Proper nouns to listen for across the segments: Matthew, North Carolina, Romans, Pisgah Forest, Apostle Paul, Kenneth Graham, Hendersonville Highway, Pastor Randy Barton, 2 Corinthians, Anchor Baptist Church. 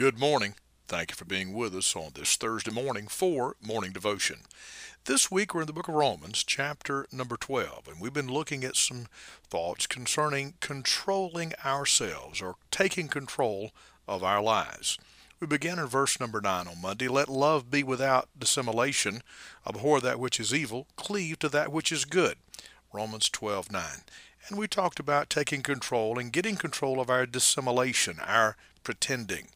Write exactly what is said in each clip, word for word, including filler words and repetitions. Good morning. Thank you for being with us on this Thursday morning for Morning Devotion. This week we're in the book of Romans, chapter number twelve, and we've been looking at some thoughts concerning controlling ourselves or taking control of our lives. We began in verse number nine on Monday. Let love be without dissimulation. Abhor that which is evil. Cleave to that which is good. Romans twelve nine. And we talked about taking control and getting control of our dissimulation, our pretending.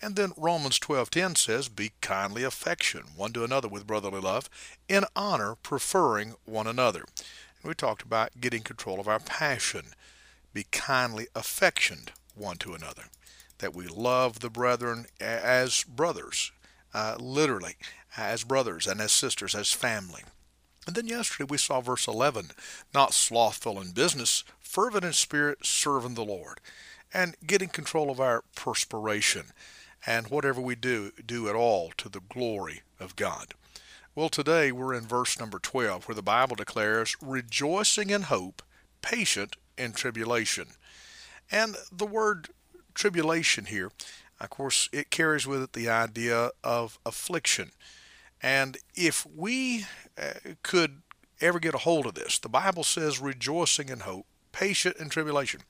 And then Romans twelve ten says, be kindly affectioned one to another with brotherly love, in honor preferring one another. And we talked about getting control of our passion. Be kindly affectioned one to another, that we love the brethren as brothers, uh, literally, as brothers and as sisters, as family. And then yesterday we saw verse eleven, not slothful in business, fervent in spirit, serving the Lord, and getting control of our perspiration. And whatever we do, do it all to the glory of God. Well, today we're in verse number twelve, where the Bible declares, rejoicing in hope, patient in tribulation. And the word tribulation here, of course, it carries with it the idea of affliction. And if we uh, could ever get a hold of this, the Bible says, rejoicing in hope, patient in tribulation.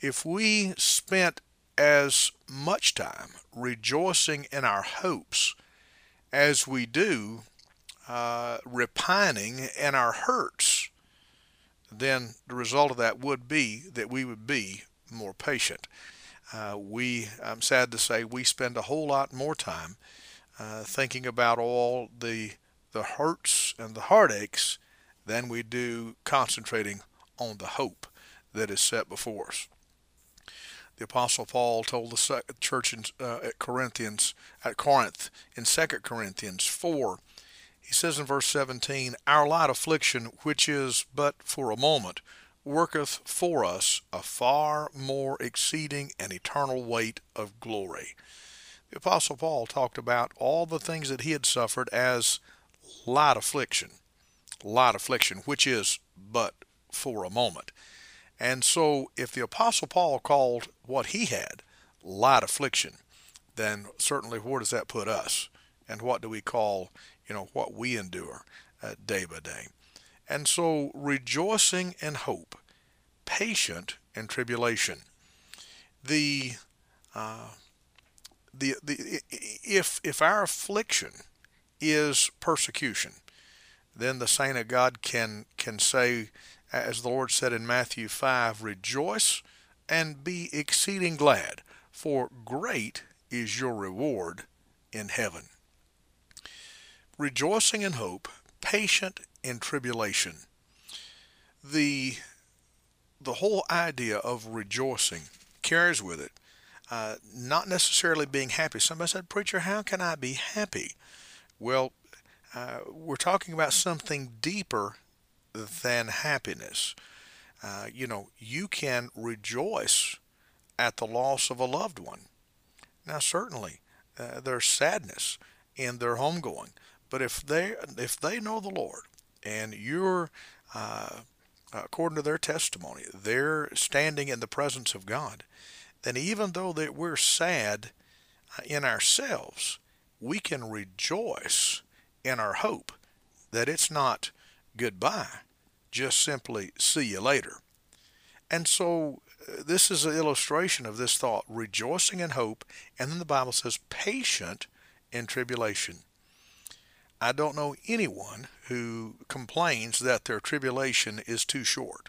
If we spent as much time rejoicing in our hopes as we do uh, repining in our hurts, then the result of that would be that we would be more patient. Uh, we, I'm sad to say, we spend a whole lot more time uh, thinking about all the the hurts and the heartaches than we do concentrating on the hope that is set before us. The Apostle Paul told the church in, uh, at Corinthians, at Corinth in Second Corinthians four, he says in verse seventeen, our light affliction, which is but for a moment, worketh for us a far more exceeding and eternal weight of glory. The Apostle Paul talked about all the things that he had suffered as light affliction, light affliction, which is but for a moment. And so if the Apostle Paul called what he had light affliction, then certainly where does that put us? And what do we call, you know, what we endure uh, day by day? And so rejoicing in hope, patient in tribulation. The, uh, the, the, if, if our affliction is persecution, then the saint of God can, can say, as the Lord said in Matthew five, rejoice and be exceeding glad, for great is your reward in heaven. Rejoicing in hope, patient in tribulation. The, the whole idea of rejoicing carries with it uh, not necessarily being happy. Somebody said, preacher, how can I be happy? Well, uh, we're talking about something deeper than happiness. Uh, you know, you can rejoice at the loss of a loved one. Now, certainly, uh, there's sadness in their homegoing, but if they if they know the Lord, and you're, uh, according to their testimony, they're standing in the presence of God, then even though that we're sad in ourselves, we can rejoice in our hope that it's not goodbye, just simply see you later. And so uh, this is an illustration of this thought, rejoicing in hope. And then the Bible says, patient in tribulation. I don't know anyone who complains that their tribulation is too short.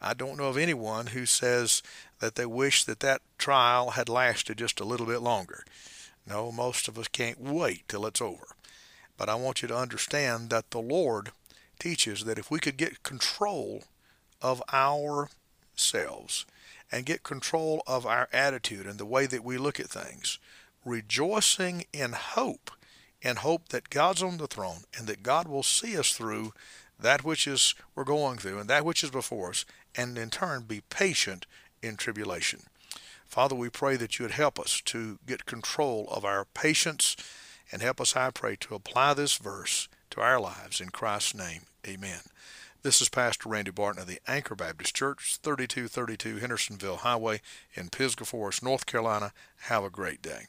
I don't know of anyone who says that they wish that that trial had lasted just a little bit longer. No, most of us can't wait till it's over. But I want you to understand that the Lord teaches that if we could get control of ourselves and get control of our attitude and the way that we look at things, rejoicing in hope, in hope that God's on the throne and that God will see us through that which is we're going through and that which is before us, and in turn be patient in tribulation. Father, we pray that you would help us to get control of our patience, and help us, I pray, to apply this verse to our lives. In Christ's name, amen. This is Pastor Randy Barton of the Anchor Baptist Church, thirty-two thirty-two Hendersonville Highway in Pisgah Forest, North Carolina. Have a great day.